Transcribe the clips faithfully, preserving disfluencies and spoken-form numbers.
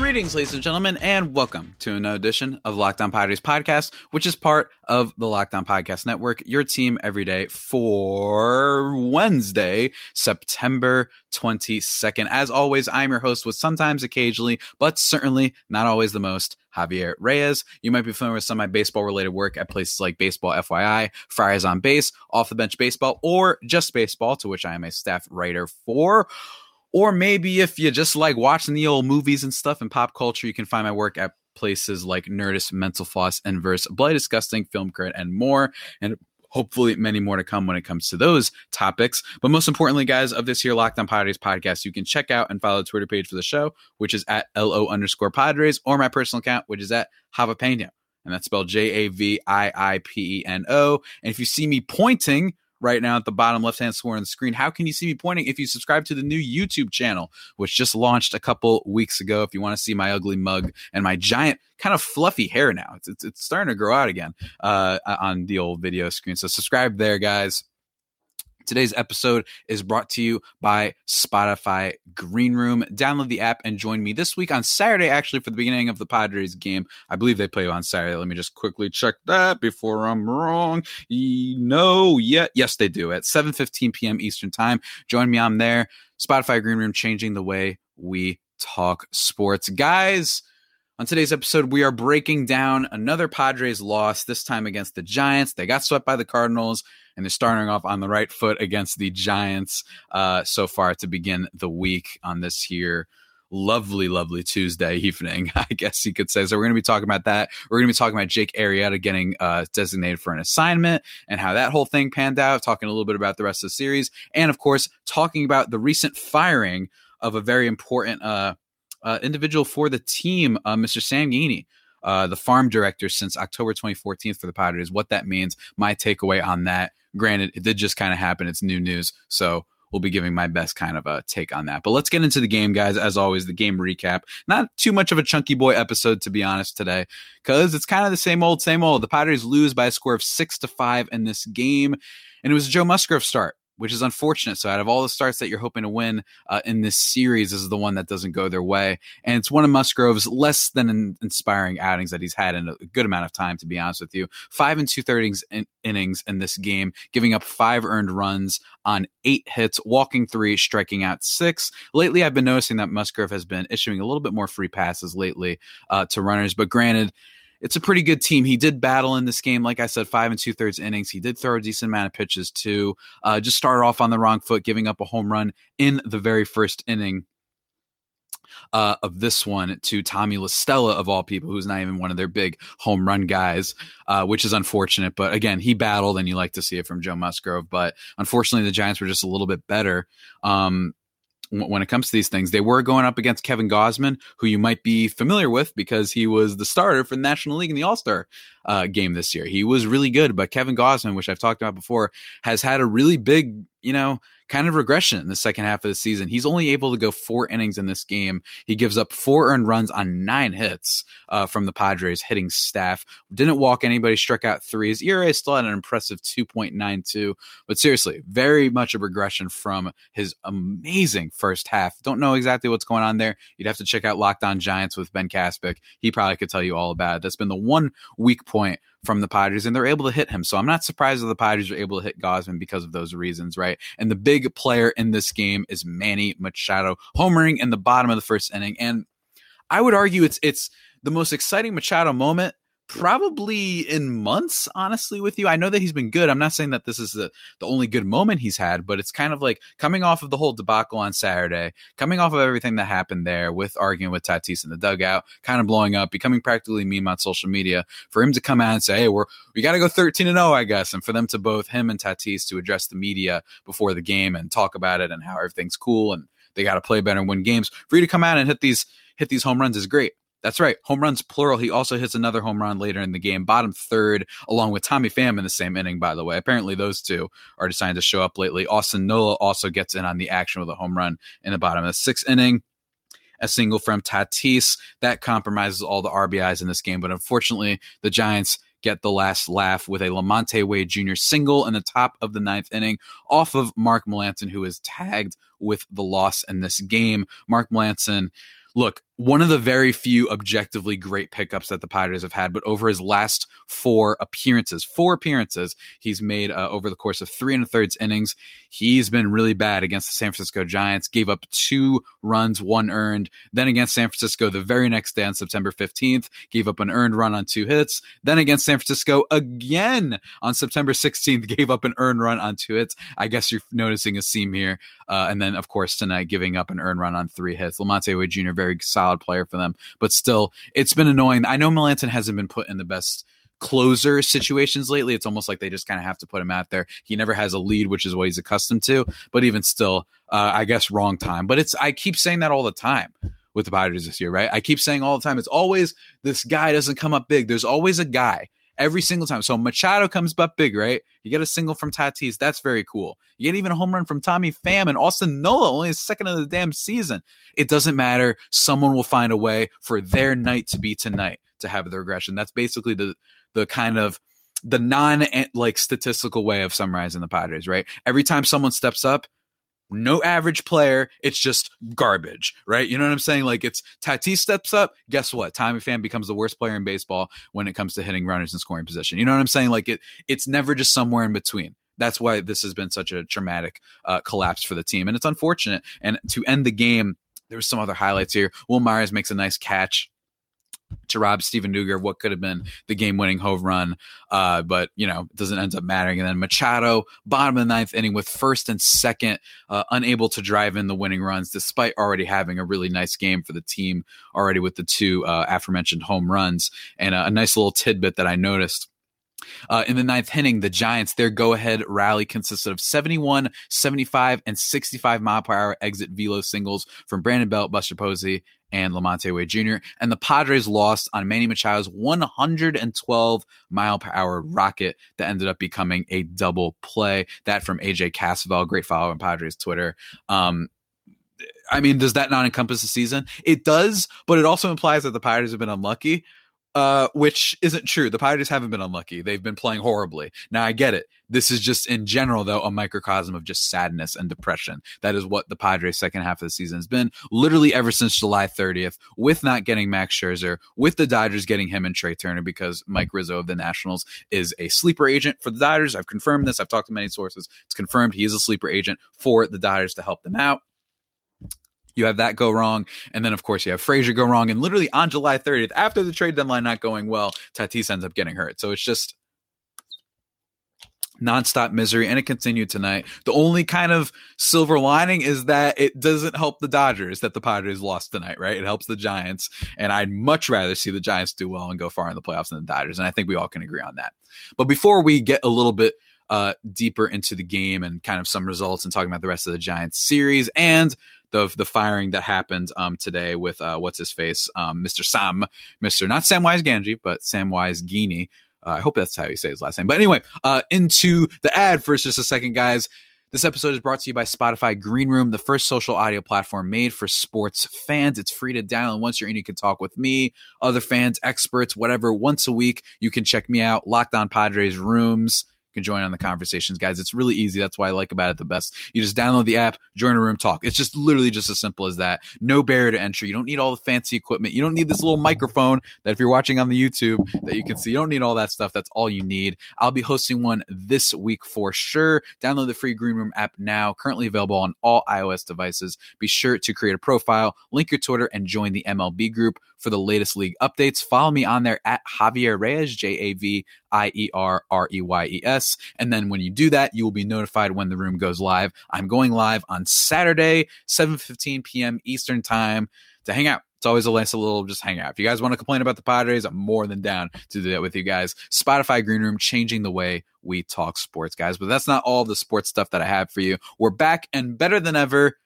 Greetings, ladies and gentlemen, and welcome to another edition of Locked On Padres podcast, which is part of the Locked On Podcast Network, your team every day for Wednesday, September twenty-second. As always, I'm your host with sometimes, occasionally, but certainly not always the most, Javier Reyes. You might be familiar with some of my baseball-related work at places like Baseball F Y I, Friars on Base, Off the Bench Baseball, or Just Baseball, to which I am a staff writer for. Or maybe if you just like watching the old movies and stuff and pop culture, you can find my work at places like Nerdist, Mental Floss, Inverse, Bloody Disgusting, Film Crit, and more. And hopefully many more to come when it comes to those topics. But most importantly, guys, of this here Locked On Padres podcast, you can check out and follow the Twitter page for the show, which is at L O underscore Padres, or my personal account, which is at Javapeno. And that's spelled J A V I I P E N O. And if you see me pointing right now at the bottom left-hand corner of the screen, how can you see me pointing? If you subscribe to the new YouTube channel, which just launched a couple weeks ago, if you want to see my ugly mug and my giant, kind of fluffy hair now, it's it's, it's starting to grow out again uh, on the old video screen. So subscribe there, guys. Today's episode is brought to you by Spotify Greenroom. Download the app and join me this week on Saturday, actually, for the beginning of the Padres game. I believe they play on Saturday. Let me just quickly check that before I'm wrong. No, yeah, yes, they do. At seven fifteen p.m. Eastern time. Join me on there. Spotify Greenroom, changing the way we talk sports. Guys, on today's episode, we are breaking down another Padres loss, this time against the Giants. They got swept by the Cardinals, and they're starting off on the right foot against the Giants uh, so far to begin the week on this here lovely, lovely Tuesday evening, I guess you could say. So we're going to be talking about that. We're going to be talking about Jake Arrieta getting uh, designated for an assignment and how that whole thing panned out, talking a little bit about the rest of the series, and, of course, talking about the recent firing of a very important uh Uh, individual for the team, uh, Mister Sam Geaney, uh, the farm director since October twenty fourteen for the Padres, what that means, my takeaway on that. Granted, it did just kind of happen. It's new news. So we'll be giving my best kind of a take on that. But let's get into the game, guys. As always, the game recap. Not too much of a chunky boy episode, to be honest, today, because it's kind of the same old, same old. The Padres lose by a score of six to five in this game. And it was a Joe Musgrove start, which is unfortunate. So out of all the starts that you're hoping to win uh, in this series, this is the one that doesn't go their way. And it's one of Musgrove's less than in- inspiring outings that he's had in a good amount of time, to be honest with you. Five and two third in- innings in this game, giving up five earned runs on eight hits, walking three, striking out six. Lately, I've been noticing that Musgrove has been issuing a little bit more free passes lately uh, to runners. But granted, it's a pretty good team. He did battle in this game. Like I said, five and two thirds innings. He did throw a decent amount of pitches too. Uh, just started off on the wrong foot, giving up a home run in the very first inning uh, of this one to Tommy LaStella, of all people, who's not even one of their big home run guys, uh, which is unfortunate. But again, he battled, and you like to see it from Joe Musgrove. But unfortunately, the Giants were just a little bit better. Um, When it comes to these things, they were going up against Kevin Gausman, who you might be familiar with because he was the starter for the National League in the All-Star uh, game this year. He was really good, but Kevin Gausman, which I've talked about before, has had a really big, you know, kind of regression in the second half of the season. He's only able to go four innings in this game. He gives up four earned runs on nine hits uh, from the Padres hitting staff. Didn't walk anybody, struck out three. His E R A is still at an impressive two point nine two, but seriously, very much a regression from his amazing first half. Don't know exactly what's going on there. You'd have to check out Locked On Giants with Ben Kaspic. He probably could tell you all about it. That's been the one weak point from the Padres, and they're able to hit him. So I'm not surprised that the Padres are able to hit Gausman because of those reasons, right? And the big player in this game is Manny Machado, homering in the bottom of the first inning. And I would argue it's it's the most exciting Machado moment probably in months, honestly, with you. I know that he's been good. I'm not saying that this is the, the only good moment he's had, but it's kind of like coming off of the whole debacle on Saturday, coming off of everything that happened there with arguing with Tatis in the dugout, kind of blowing up, becoming practically a meme on social media, for him to come out and say, hey, we're, we got to go thirteen and oh, I guess. And for them to both, him and Tatis, to address the media before the game and talk about it and how everything's cool and they got to play better and win games. For you to come out and hit these, hit these home runs is great. That's right. Home runs, plural. He also hits another home run later in the game, bottom third, along with Tommy Pham in the same inning, by the way. Apparently those two are deciding to show up lately. Austin Nola also gets in on the action with a home run in the bottom of the sixth inning. A single from Tatis. That compromises all the R B Is in this game, but unfortunately, the Giants get the last laugh with a Lamonte Wade Junior single in the top of the ninth inning off of Mark Melancon, who is tagged with the loss in this game. Mark Melancon, look, one of the very few objectively great pickups that the Padres have had, but over his last four appearances, four appearances he's made uh, over the course of three and a thirds innings, he's been really bad against the San Francisco Giants, gave up two runs, one earned. Then against San Francisco the very next day on September fifteenth, gave up an earned run on two hits. Then against San Francisco again on September sixteenth, gave up an earned run on two hits. I guess you're noticing a seam here. Uh, and then, of course, tonight giving up an earned run on three hits. Lamonte Wade Junior, very solid player for them, but still, it's been annoying. I know Melancon hasn't been put in the best closer situations lately. It's almost like they just kind of have to put him out there. He never has a lead, which is what he's accustomed to, but even still, uh, I guess wrong time. But it's, I keep saying that all the time with the Padres this year, right? I keep saying all the time, it's always this guy doesn't come up big. There's always a guy every single time. So Machado comes up big, right? You get a single from Tatis. That's very cool. You get even a home run from Tommy Pham and Austin Nola, only his second of the damn season. It doesn't matter. Someone will find a way for their night to be tonight to have the regression. That's basically the the kind of the non like statistical way of summarizing the Padres, right? Every time someone steps up, no average player, it's just garbage, right? You know what I'm saying? Like, it's Tatis steps up, guess what? Tommy Pham becomes the worst player in baseball when it comes to hitting runners in scoring position. You know what I'm saying? Like, it, it's never just somewhere in between. That's why this has been such a traumatic uh, collapse for the team, and it's unfortunate. And to end the game, there was some other highlights here. Will Myers makes a nice catch to rob Steven Nugent of what could have been the game-winning home run, uh, but, you know, it doesn't end up mattering. And then Machado, bottom of the ninth inning with first and second, uh, unable to drive in the winning runs despite already having a really nice game for the team already with the two uh, aforementioned home runs. And a, a nice little tidbit that I noticed. Uh, in the ninth inning, the Giants, their go-ahead rally consisted of seventy-one, seventy-five, and sixty-five mile per hour exit velo singles from Brandon Belt, Buster Posey, and Lamonte Wade Junior And the Padres lost on Manny Machado's one hundred twelve mile per hour rocket that ended up becoming a double play. That from A J Casavell, great follow on Padres Twitter. Um, I mean, does that not encompass the season? It does, but it also implies that the Padres have been unlucky. Uh, which isn't true. The Padres haven't been unlucky. They've been playing horribly. Now, I get it. This is just, in general, though, a microcosm of just sadness and depression. That is what the Padres' second half of the season has been, literally ever since July thirtieth, with not getting Max Scherzer, with the Dodgers getting him and Trey Turner because Mike Rizzo of the Nationals is a sleeper agent for the Dodgers. I've confirmed this. I've talked to many sources. It's confirmed he is a sleeper agent for the Dodgers to help them out. You have that go wrong. And then, of course, you have Frazier go wrong. And literally on July thirtieth, after the trade deadline not going well, Tatis ends up getting hurt. So it's just nonstop misery. And it continued tonight. The only kind of silver lining is that it doesn't help the Dodgers that the Padres lost tonight, right? It helps the Giants. And I'd much rather see the Giants do well and go far in the playoffs than the Dodgers. And I think we all can agree on that. But before we get a little bit uh, deeper into the game and kind of some results and talking about the rest of the Giants series and the the firing that happened um, today with uh, what's his face, um, Mister Sam, Mister not Samwise Gamgee, but Samwise Geaney. Uh, I hope that's how you say his last name. But anyway, uh, into the ad for just a second, guys. This episode is brought to you by Spotify Greenroom, the first social audio platform made for sports fans. It's free to download. Once you're in, you can talk with me, other fans, experts, whatever. Once a week, you can check me out. Locked On Padres Rooms. Can join on the conversations, guys. It's really easy. That's why I like about it the best. You just download the app, join a room, talk. It's just literally just as simple as that. No barrier to entry. You don't need all the fancy equipment. You don't need this little microphone that if you're watching on the YouTube that you can see. You don't need all that stuff. That's all you need. I'll be hosting one this week for sure. Download the free Green Room app now. Currently available on all iOS devices. Be sure to create a profile, link your Twitter, and join the M L B group for the latest league updates. Follow me on there at Javier Reyes, J A V I E R R E Y E S. And then when you do that, you will be notified when the room goes live. I'm going live on Saturday, seven fifteen p.m. Eastern time to hang out. It's always a nice little just hang out. If you guys want to complain about the Padres, I'm more than down to do that with you guys. Spotify Green Room, changing the way we talk sports, guys. But that's not all the sports stuff that I have for you. We're back and better than ever.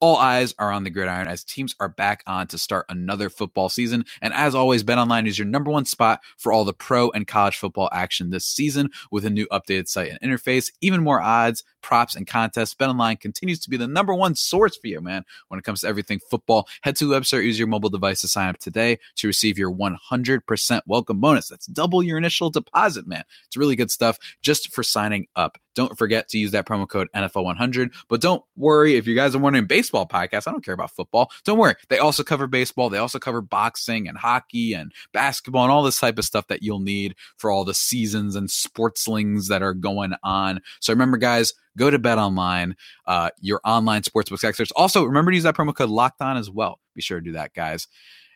all eyes are on the gridiron as teams are back on to start another football season. And as always, BetOnline is your number one spot for all the pro and college football action this season with a new updated site and interface, even more odds, props, and contests. BetOnline continues to be the number one source for you, man, when it comes to everything football. Head to the website, use your mobile device to sign up today to receive your one hundred percent welcome bonus. That's double your initial deposit, man. It's really good stuff just for signing up. Don't forget to use that promo code N F L one hundred. But don't worry, if you guys are wondering, baseball podcast, I don't care about football. Don't worry. They also cover baseball. They also cover boxing and hockey and basketball and all this type of stuff that you'll need for all the seasons and sportslings that are going on. So remember, guys, go to BetOnline, uh, your online sportsbook experts. Also, remember to use that promo code Locked On as well. Be sure to do that, guys.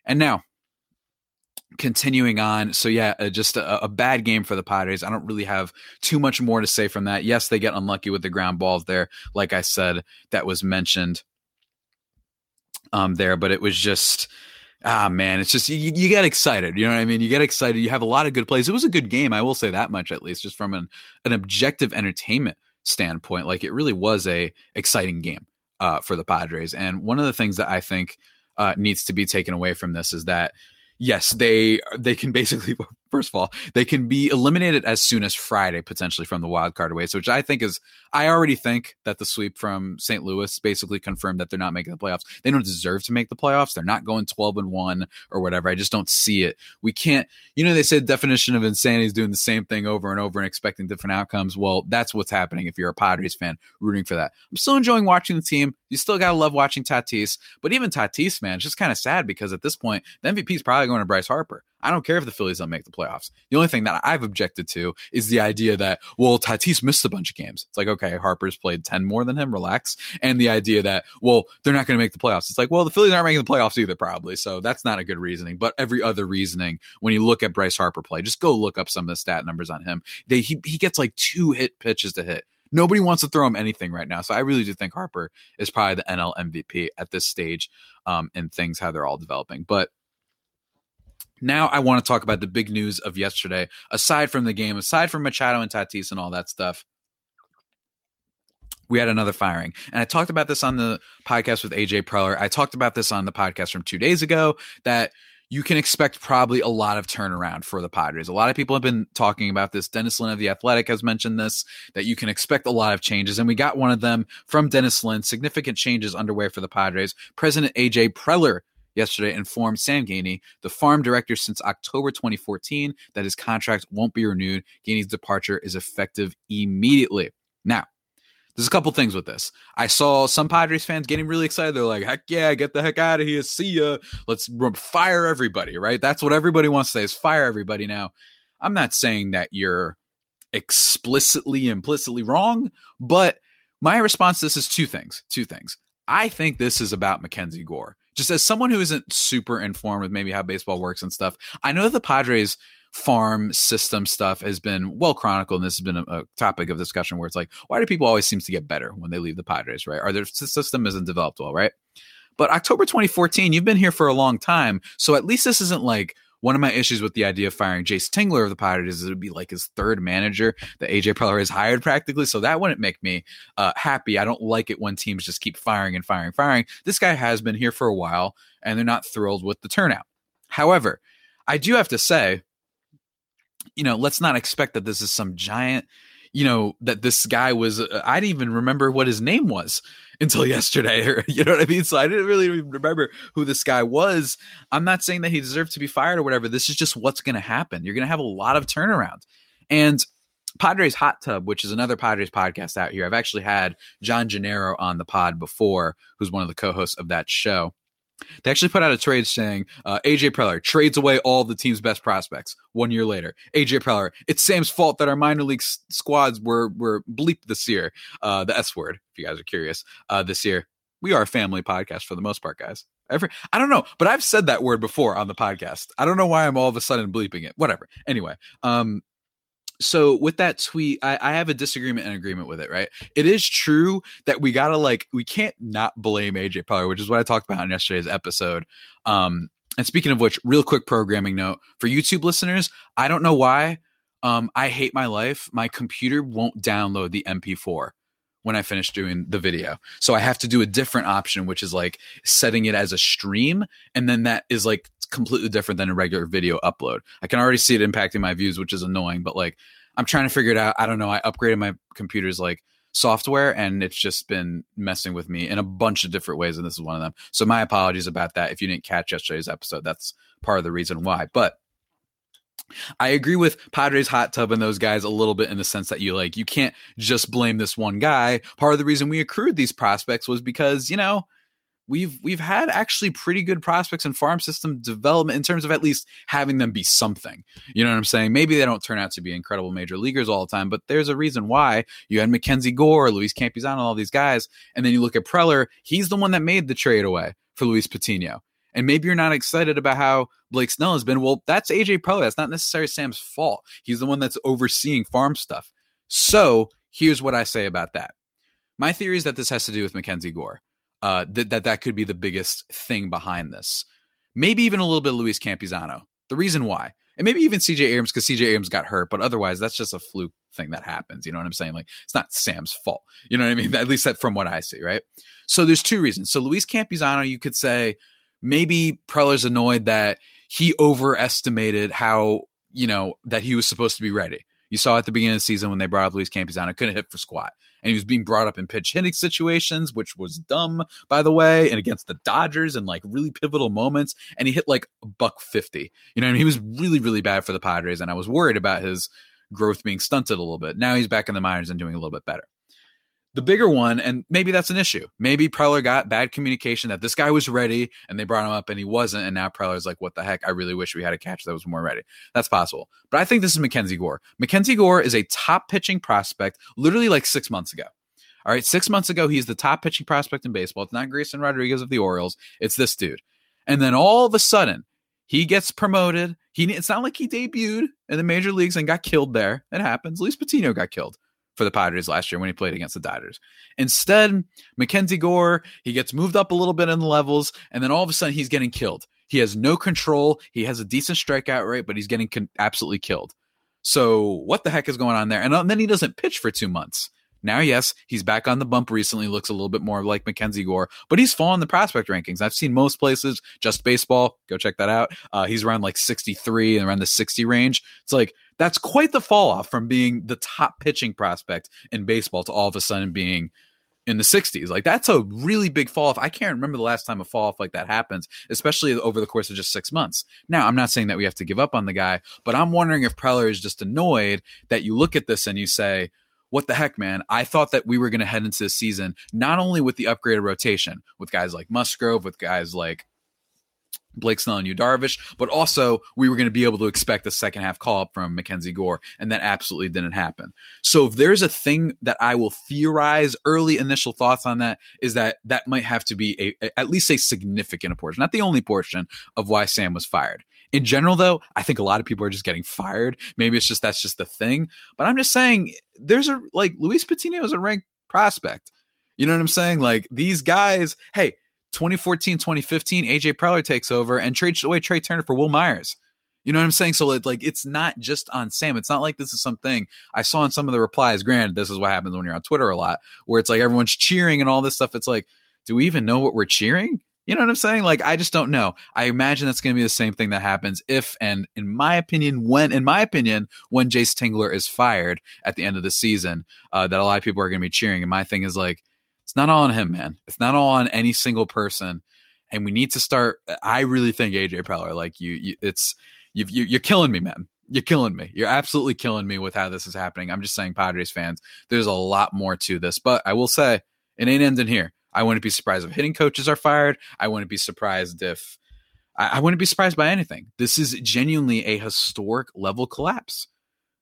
And now, continuing on, so yeah, uh, just a, a bad game for the Padres. I don't really have too much more to say from that. Yes, they get unlucky with the ground balls there, like I said, that was mentioned um, there, but it was just, ah, man, it's just, you, you get excited. You know what I mean? You get excited. You have a lot of good plays. It was a good game. I will say that much, at least just from an, an objective entertainment standpoint. Like, it really was a exciting game uh, for the Padres. And one of the things that I think uh, needs to be taken away from this is that, yes, they they can basically, first of all, they can be eliminated as soon as Friday, potentially, from the wild card race, which I think is, I already think that the sweep from Saint Louis basically confirmed that they're not making the playoffs. They don't deserve to make the playoffs. They're not going twelve and one or whatever. I just don't see it. We can't, you know, they say the definition of insanity is doing the same thing over and over and expecting different outcomes. Well, that's what's happening if you're a Padres fan rooting for that. I'm still enjoying watching the team. You still got to love watching Tatis. But even Tatis, man, it's just kind of sad because at this point, the M V P is probably going to Bryce Harper. I don't care if the Phillies don't make the playoffs. The only thing that I've objected to is the idea that, well, Tatis missed a bunch of games. It's like, okay, Harper's played ten more than him. Relax. And the idea that, well, they're not going to make the playoffs. It's like, well, the Phillies aren't making the playoffs either, probably. So that's not a good reasoning. But every other reasoning, when you look at Bryce Harper play, just go look up some of the stat numbers on him. They, he, he gets like two hit pitches to hit. Nobody wants to throw him anything right now. So I really do think Harper is probably the N L M V P at this stage um, and things, how they're all developing. But now I want to talk about the big news of yesterday, aside from the game, aside from Machado and Tatis and all that stuff. We had another firing, and I talked about this on the podcast with A J Preller. I talked about this on the podcast from two days ago that you can expect probably a lot of turnaround for the Padres. A lot of people have been talking about this. Dennis Lynn of The Athletic has mentioned this, that you can expect a lot of changes, and we got one of them from Dennis Lynn. Significant changes underway for the Padres. President A J Preller yesterday informed Sam Geaney, the farm director since October twenty fourteen, that his contract won't be renewed. Geaney's departure is effective immediately. Now, there's a couple things with this. I saw some Padres fans getting really excited. They're like, heck yeah, get the heck out of here. See ya. Let's fire everybody, right? That's what everybody wants to say, is fire everybody. Now, I'm not saying that you're explicitly, implicitly wrong, but my response to this is two things, two things. I think this is about Mackenzie Gore. Just as someone who isn't super informed with maybe how baseball works and stuff, I know that the Padres farm system stuff has been well chronicled, and this has been a, a topic of discussion where it's like, why do people always seem to get better when they leave the Padres, right? Or their system isn't developed well, right? But October twenty fourteen, you've been here for a long time, so at least this isn't like one of my issues with the idea of firing Jayce Tingler of the Padres is it would be like his third manager that A J Preller has hired practically. So that wouldn't make me uh, happy. I don't like it when teams just keep firing and firing, firing. This guy has been here for a while and they're not thrilled with the turnout. However, I do have to say, you know, let's not expect that this is some giant, you know, that this guy was, uh, I didn't even remember what his name was until yesterday, or, you know what I mean? So I didn't really remember who this guy was. I'm not saying that he deserved to be fired or whatever. This is just what's going to happen. You're going to have a lot of turnaround. And Padres Hot Tub, which is another Padres podcast out here. I've actually had John Gennaro on the pod before, who's one of the co-hosts of that show. They actually put out a trade saying, uh, A J Preller trades away all the team's best prospects. One year later, A J Preller, it's Sam's fault that our minor league s- squads were were bleeped this year. Uh, the S word, if you guys are curious, uh, this year. We are a family podcast for the most part, guys. Every, I don't know, but I've said that word before on the podcast. I don't know why I'm all of a sudden bleeping it. Whatever. Anyway, um, so with that tweet, I, I have a disagreement and agreement with it, right? It is true that we got to like, we can't not blame A J Preller, which is what I talked about in yesterday's episode. Um, and speaking of which, real quick programming note for YouTube listeners, I don't know why. Um, I hate my life. My computer won't download the M P four when I finish doing the video. So I have to do a different option, which is like setting it as a stream. And then that is like completely different than a regular video upload. I can already see it impacting my views, which is annoying, but like I'm trying to figure it out. I don't know. I upgraded my computer's like software and it's just been messing with me in a bunch of different ways. And this is one of them. So my apologies about that. If you didn't catch yesterday's episode, that's part of the reason why. But I agree with Padres Hot Tub and those guys a little bit in the sense that you like, you can't just blame this one guy. Part of the reason we accrued these prospects was because, you know, we've, we've had actually pretty good prospects in farm system development in terms of at least having them be something, you know what I'm saying? Maybe they don't turn out to be incredible major leaguers all the time, but there's a reason why you had Mackenzie Gore, Luis Campusano, all these guys. And then you look at Preller. He's the one that made the trade away for Luis Patino. And maybe you're not excited about how Blake Snell has been. Well, that's A J Preller. That's not necessarily Sam's fault. He's the one that's overseeing farm stuff. So here's what I say about that. My theory is that this has to do with Mackenzie Gore, uh, th- that that could be the biggest thing behind this. Maybe even a little bit of Luis Campusano. The reason why. And maybe even C J Abrams, because C J Abrams got hurt. But otherwise, that's just a fluke thing that happens. You know what I'm saying? Like, it's not Sam's fault. You know what I mean? At least that from what I see, right? So there's two reasons. So Luis Campusano, you could say, maybe Preller's annoyed that he overestimated how, you know, that he was supposed to be ready. You saw at the beginning of the season when they brought up Luis Campusano, couldn't hit for squat. And he was being brought up in pitch hitting situations, which was dumb, by the way, and against the Dodgers in like really pivotal moments. And he hit like a buck fifty. You know what I mean? He was really, really bad for the Padres. And I was worried about his growth being stunted a little bit. Now he's back in the minors and doing a little bit better. The bigger one, and maybe that's an issue. Maybe Preller got bad communication that this guy was ready and they brought him up and he wasn't. And now Preller's like, what the heck? I really wish we had a catcher that was more ready. That's possible. But I think this is Mackenzie Gore. Mackenzie Gore is a top pitching prospect literally like six months ago. All right. Six months ago, he's the top pitching prospect in baseball. It's not Grayson Rodriguez of the Orioles. It's this dude. And then all of a sudden, he gets promoted. He It's not like he debuted in the major leagues and got killed there. It happens. Luis Patino got killed for the Padres last year when he played against the Dodgers. Instead, Mackenzie Gore, he gets moved up a little bit in the levels, and then all of a sudden he's getting killed. He has no control. He has a decent strikeout rate, but he's getting con- absolutely killed. So what the heck is going on there? And, and then he doesn't pitch for two months. Now, yes, he's back on the bump recently, looks a little bit more like Mackenzie Gore, but he's fallen the prospect rankings. I've seen most places, Just Baseball, go check that out. Uh, he's around like sixty-three and around the sixty range. It's like, that's quite the fall off from being the top pitching prospect in baseball to all of a sudden being in the sixties. Like, that's a really big fall off. I can't remember the last time a fall off like that happens, especially over the course of just six months. Now, I'm not saying that we have to give up on the guy, but I'm wondering if Preller is just annoyed that you look at this and you say, what the heck, man? I thought that we were going to head into this season, not only with the upgraded rotation, with guys like Musgrove, with guys like Blake Snell and Yu Darvish, but also we were going to be able to expect a second half call up from Mackenzie Gore, and that absolutely didn't happen. So if there's a thing that I will theorize, early initial thoughts on that is that that might have to be a, a at least a significant portion, not the only portion of why Sam was fired. In general, though, I think a lot of people are just getting fired. Maybe it's just that's just the thing. But I'm just saying there's a like Luis Patino is a ranked prospect. You know what I'm saying? Like these guys, hey, twenty fourteen, twenty fifteen, A J Preller takes over and trades away Trey Turner for Will Myers. You know what I'm saying? So it, like, it's not just on Sam. It's not like this is something I saw in some of the replies. Granted, this is what happens when you're on Twitter a lot, where it's like everyone's cheering and all this stuff. It's like, do we even know what we're cheering? You know what I'm saying? Like, I just don't know. I imagine that's going to be the same thing that happens if, and in my opinion, when, in my opinion, when Jayce Tingler is fired at the end of the season, uh, that a lot of people are going to be cheering. And my thing is like, it's not all on him, man. It's not all on any single person. And we need to start. I really think A J Preller, like you, you it's you've, you, you're killing me, man. You're killing me. You're absolutely killing me with how this is happening. I'm just saying, Padres fans, there's a lot more to this. But I will say, it ain't ending here. I wouldn't be surprised if hitting coaches are fired. I wouldn't be surprised if I, I wouldn't be surprised by anything. This is genuinely a historic level collapse.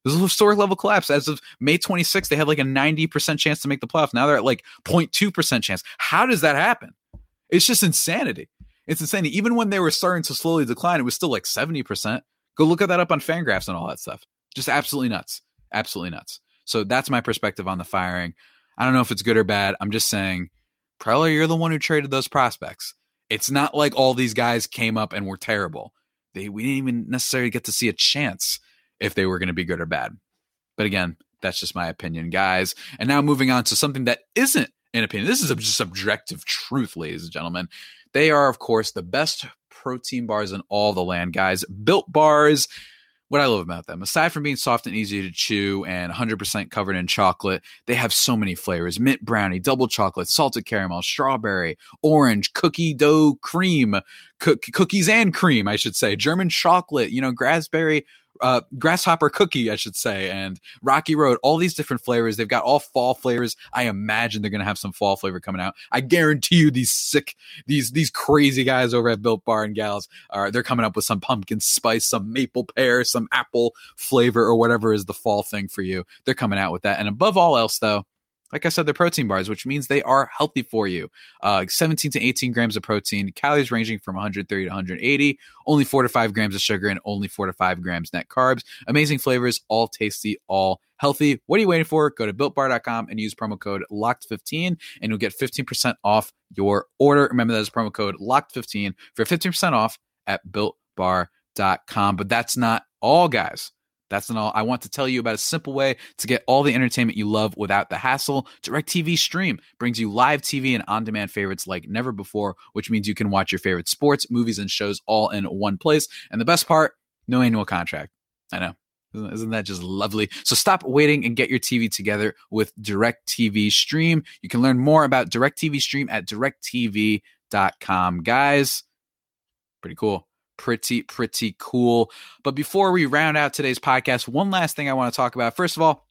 This is a historic level collapse. As of May twenty-sixth, they had like a ninety percent chance to make the playoffs. Now they're at like zero point two percent chance. How does that happen? It's just insanity. It's insanity. Even when they were starting to slowly decline, it was still like seventy percent. Go look at that up on Fangraphs and all that stuff. Just absolutely nuts. Absolutely nuts. So that's my perspective on the firing. I don't know if it's good or bad. I'm just saying, Preller, you're the one who traded those prospects. It's not like all these guys came up and were terrible. They, we didn't even necessarily get to see a chance if they were going to be good or bad. But again, That's just my opinion, guys. And now moving on to something that isn't an opinion. This is a subjective truth, ladies and gentlemen. They are, of course, the best protein bars in all the land, guys. Built Bars. What I love about them, aside from being soft and easy to chew and one hundred percent covered in chocolate, they have so many flavors. Mint brownie, double chocolate, salted caramel, strawberry, orange, cookie dough cream, co- cookies and cream, I should say, German chocolate, you know, raspberry, uh, grasshopper cookie, I should say, and Rocky Road, all these different flavors. They've got all fall flavors. I imagine they're going to have some fall flavor coming out. I guarantee you these sick, these these crazy guys over at Built Bar and Gals, are they're coming up with some pumpkin spice, some maple pear, some apple flavor, or whatever is the fall thing for you. They're coming out with that. And above all else, though, like I said, they're protein bars, which means they are healthy for you. Uh, seventeen to eighteen grams of protein, calories ranging from one thirty to one eighty, only four to five grams of sugar, and only four to five grams net carbs. Amazing flavors, all tasty, all healthy. What are you waiting for? Go to built bar dot com and use promo code locked fifteen, and you'll get fifteen percent off your order. Remember, that is promo code locked fifteen for fifteen percent off at built bar dot com. But that's not all, guys. That's not all. I want to tell you about a simple way to get all the entertainment you love without the hassle. Direct T V Stream brings you live T V and on-demand favorites like never before, which means you can watch your favorite sports, movies, and shows all in one place. And the best part, no annual contract. I know. Isn't that just lovely? So stop waiting and get your T V together with Direct T V Stream. You can learn more about Direct T V Stream at direct t v dot com. Guys, pretty cool. Pretty, pretty cool. But before we round out today's podcast, one last thing I want to talk about. First of all,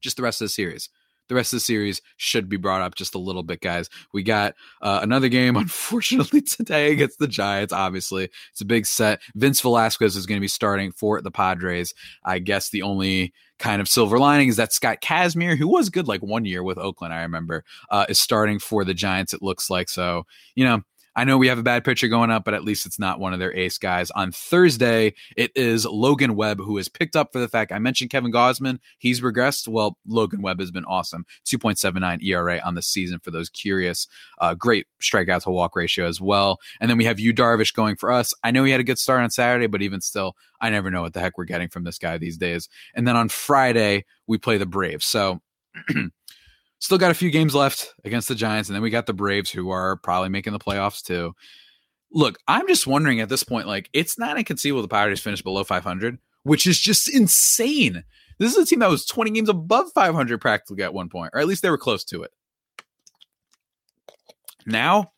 just the rest of the series. The rest of the series should be brought up just a little bit, guys. We got uh, another game, unfortunately, today against the Giants, obviously. It's a big set. Vince Velasquez is going to be starting for the Padres. I guess the only kind of silver lining is that Scott Kazmir, who was good like one year with Oakland, I remember, uh, is starting for the Giants, it looks like. So, you know, I know we have a bad pitcher going up, but at least it's not one of their ace guys. On Thursday, it is Logan Webb, who is picked up for the fact I mentioned Kevin Gausman. He's regressed. Well, Logan Webb has been awesome. two point seven nine E R A on the season for those curious. Uh, great strikeout to walk ratio as well. And then we have Yu Darvish going for us. I know he had a good start on Saturday, but even still, I never know what the heck we're getting from this guy these days. And then on Friday, we play the Braves. So still got a few games left against the Giants, and then we got the Braves, who are probably making the playoffs too. Look, I'm just wondering at this point, like, it's not inconceivable the Padres finish below five hundred, which is just insane. This is a team that was twenty games above five hundred practically at one point, or at least they were close to it. Now,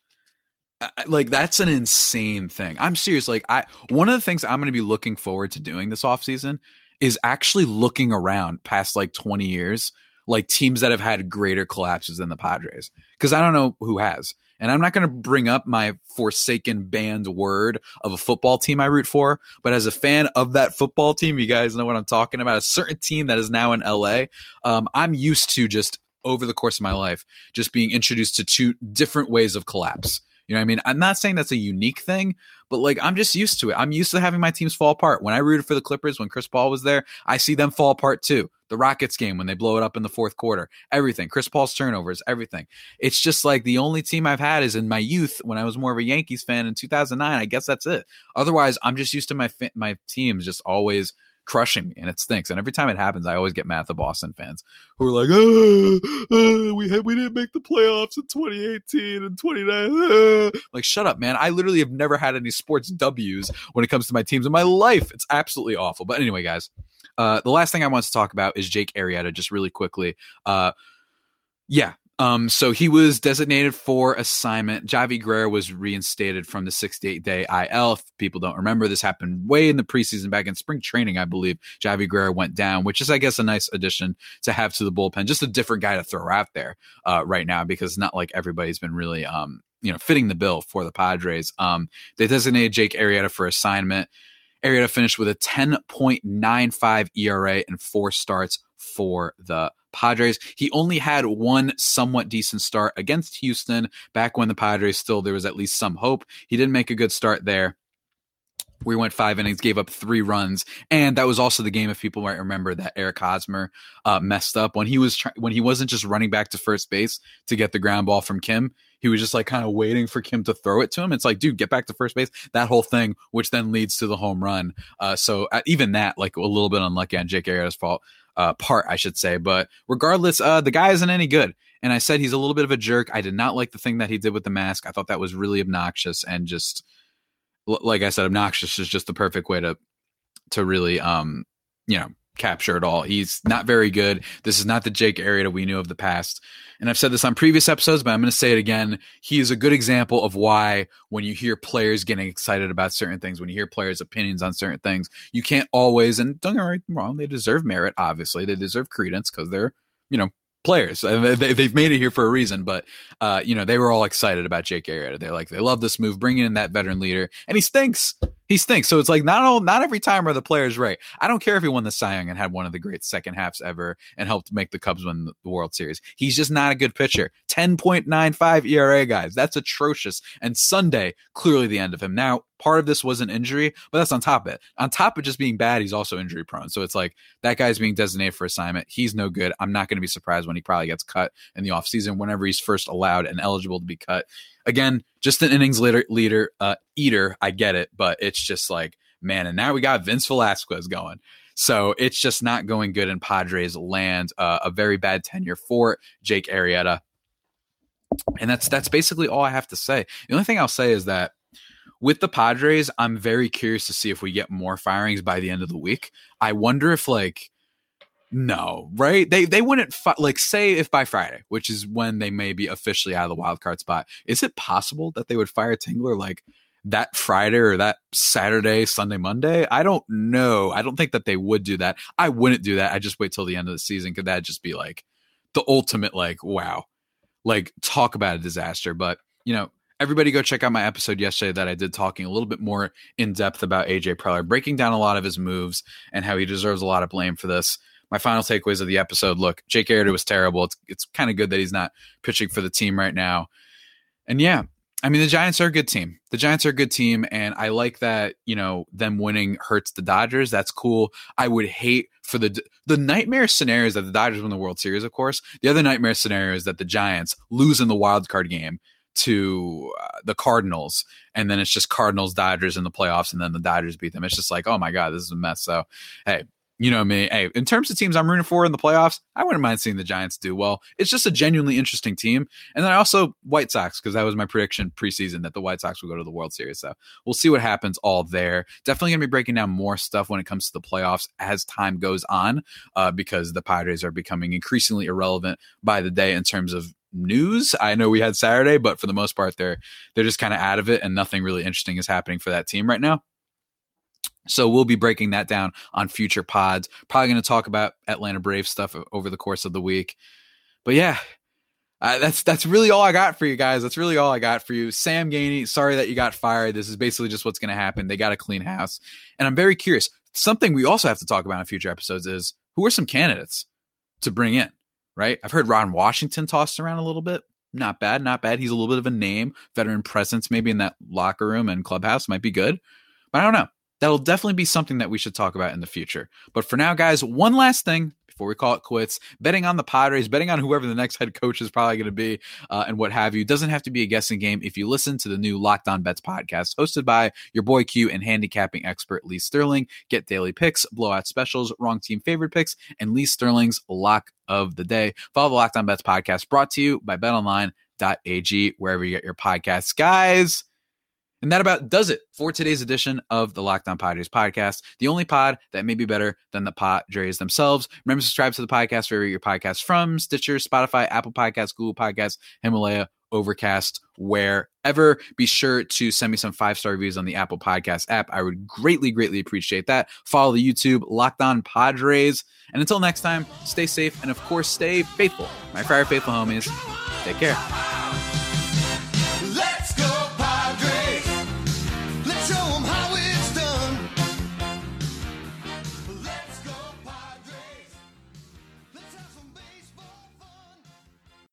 like, that's an insane thing. I'm serious. Like, I one of the things I'm going to be looking forward to doing this offseason is actually looking around past like twenty years, like teams that have had greater collapses than the Padres, because I don't know who has. And I'm not going to bring up my forsaken banned word of a football team I root for, but as a fan of that football team, you guys know what I'm talking about, a certain team that is now in L A. Um, I'm used to just over the course of my life, just being introduced to two different ways of collapse. You know what I mean? I'm not saying that's a unique thing, but like, I'm just used to it. I'm used to having my teams fall apart. When I rooted for the Clippers, when Chris Paul was there, I see them fall apart too. The Rockets game, when they blow it up in the fourth quarter, everything, Chris Paul's turnovers, everything. It's just like the only team I've had is in my youth when I was more of a Yankees fan in two thousand nine. I guess that's it. Otherwise, I'm just used to my, fa- my teams just always crushing me, and it stinks. And every time it happens, I always get mad at the Boston fans who are like, oh, oh, we had, we didn't make the playoffs in twenty eighteen and twenty nineteen. Oh. Like, shut up, man. I literally have never had any sports W's when it comes to my teams in my life. It's absolutely awful. But anyway, guys, uh, the last thing I want to talk about is Jake Arrieta, just really quickly. Uh, yeah. Um, so he was designated for assignment. Javy Guerra was reinstated from the sixty-eight day I L. If people don't remember, this happened way in the preseason back in spring training, I believe. Javy Guerra went down, which is, I guess, a nice addition to have to the bullpen. Just a different guy to throw out there uh, right now, because not like everybody's been really, um, you know, fitting the bill for the Padres. Um, they designated Jake Arrieta for assignment. Arrieta finished with a ten point nine five E R A and four starts for the Padres. He only had one somewhat decent start against Houston back when the Padres still, there was at least some hope. He didn't make a good start there. We went five innings, gave up three runs. And that was also the game, if people might remember, that Eric Hosmer uh, messed up when he was try- when he wasn't just running back to first base to get the ground ball from Kim. He was just like kind of waiting for Kim to throw it to him. It's like, dude, get back to first base, that whole thing, which then leads to the home run. Uh, so uh, even that, like, a little bit unlucky on Jake Arrieta's fault. uh, part, I should say. But regardless, uh, the guy isn't any good. And I said he's a little bit of a jerk. I did not like the thing that he did with the mask. I thought that was really obnoxious, and just, like I said, obnoxious is just the perfect way to to really, um, you know, capture it all. He's not very good. This is not the Jake Arrieta we knew of the past. And I've said this on previous episodes, but I'm going to say it again. He is a good example of why, when you hear players getting excited about certain things, when you hear players' opinions on certain things, you can't always, and don't get me wrong, they deserve merit, obviously. They deserve credence because they're, you know, players. They, they've made it here for a reason, but, uh, you know, they were all excited about Jake Arrieta. They're like, they love this move, bringing in that veteran leader, and he stinks. He stinks. So it's like, not all, not every time are the players right. I don't care if he won the Cy Young and had one of the great second halves ever and helped make the Cubs win the World Series. He's just not a good pitcher. ten point nine five E R A, guys. That's atrocious. And Sunday, clearly the end of him. Now, part of this was an injury, but that's on top of it. On top of just being bad, he's also injury prone. So it's like, that guy's being designated for assignment. He's no good. I'm not going to be surprised when he probably gets cut in the offseason, whenever he's first allowed and eligible to be cut. Again, just an innings leader, leader uh, eater. I get it, but it's just like, man, and now we got Vince Velasquez going. So it's just not going good in Padres land. Uh, a very bad tenure for Jake Arrieta. And that's that's basically all I have to say. The only thing I'll say is that with the Padres, I'm very curious to see if we get more firings by the end of the week. I wonder if, like, no, right? They they wouldn't fi- like say if by Friday, which is when they may be officially out of the wild card spot. Is it possible that they would fire Tingler like that Friday or that Saturday, Sunday, Monday? I don't know. I don't think that they would do that. I wouldn't do that. I just wait till the end of the season. Could that just be like the ultimate, like, wow, like talk about a disaster? But, you know, everybody go check out my episode yesterday that I did talking a little bit more in depth about A J Preller, breaking down a lot of his moves and how he deserves a lot of blame for this. My final takeaways of the episode: look, Jake Arrieta was terrible. It's it's kind of good that he's not pitching for the team right now. And yeah, I mean, the Giants are a good team. The Giants are a good team, and I like that, you know, them winning hurts the Dodgers. That's cool. I would hate for the the nightmare scenario is that the Dodgers win the World Series, of course. The other nightmare scenario is that the Giants lose in the wild card game to uh, the Cardinals, and then it's just Cardinals Dodgers in the playoffs, and then the Dodgers beat them. It's just like, oh my God, this is a mess. So hey, you know me. Hey, in terms of teams I'm rooting for in the playoffs, I wouldn't mind seeing the Giants do well. It's just a genuinely interesting team. And then I also White Sox, because that was my prediction preseason that the White Sox would go to the World Series. So we'll see what happens all there. Definitely going to be breaking down more stuff when it comes to the playoffs as time goes on, uh, because the Padres are becoming increasingly irrelevant by the day in terms of news. I know we had Saturday, but for the most part, they're they're just kind of out of it, and nothing really interesting is happening for that team right now. So we'll be breaking that down on future pods. Probably going to talk about Atlanta Braves stuff over the course of the week. But yeah, uh, that's that's really all I got for you guys. That's really all I got for you. Sam Geaney, sorry that you got fired. This is basically just what's going to happen. They got to clean house. And I'm very curious. Something we also have to talk about in future episodes is who are some candidates to bring in, right? I've heard Ron Washington tossed around a little bit. Not bad, not bad. He's a little bit of a name. Veteran presence maybe in that locker room and clubhouse might be good. But I don't know. That'll definitely be something that we should talk about in the future. But for now, guys, one last thing before we call it quits: betting on the Padres, betting on whoever the next head coach is probably going to be, uh, and what have you. Doesn't have to be a guessing game if you listen to the new Locked On Bets podcast hosted by your boy Q and handicapping expert Lee Sterling. Get daily picks, blowout specials, wrong team favorite picks, and Lee Sterling's Lock of the Day. Follow the Locked On Bets podcast, brought to you by bet online dot a g, wherever you get your podcasts, guys. And that about does it for today's edition of the Locked On Padres podcast, the only pod that may be better than the Padres themselves. Remember to subscribe to the podcast wherever your podcast from: Stitcher, Spotify, Apple Podcasts, Google Podcasts, Himalaya, Overcast, wherever. Be sure to send me some five-star reviews on the Apple Podcast app. I would greatly, greatly appreciate that. Follow the YouTube, Locked On Padres. And until next time, stay safe and, of course, stay faithful. My Friar Faithful homies, take care.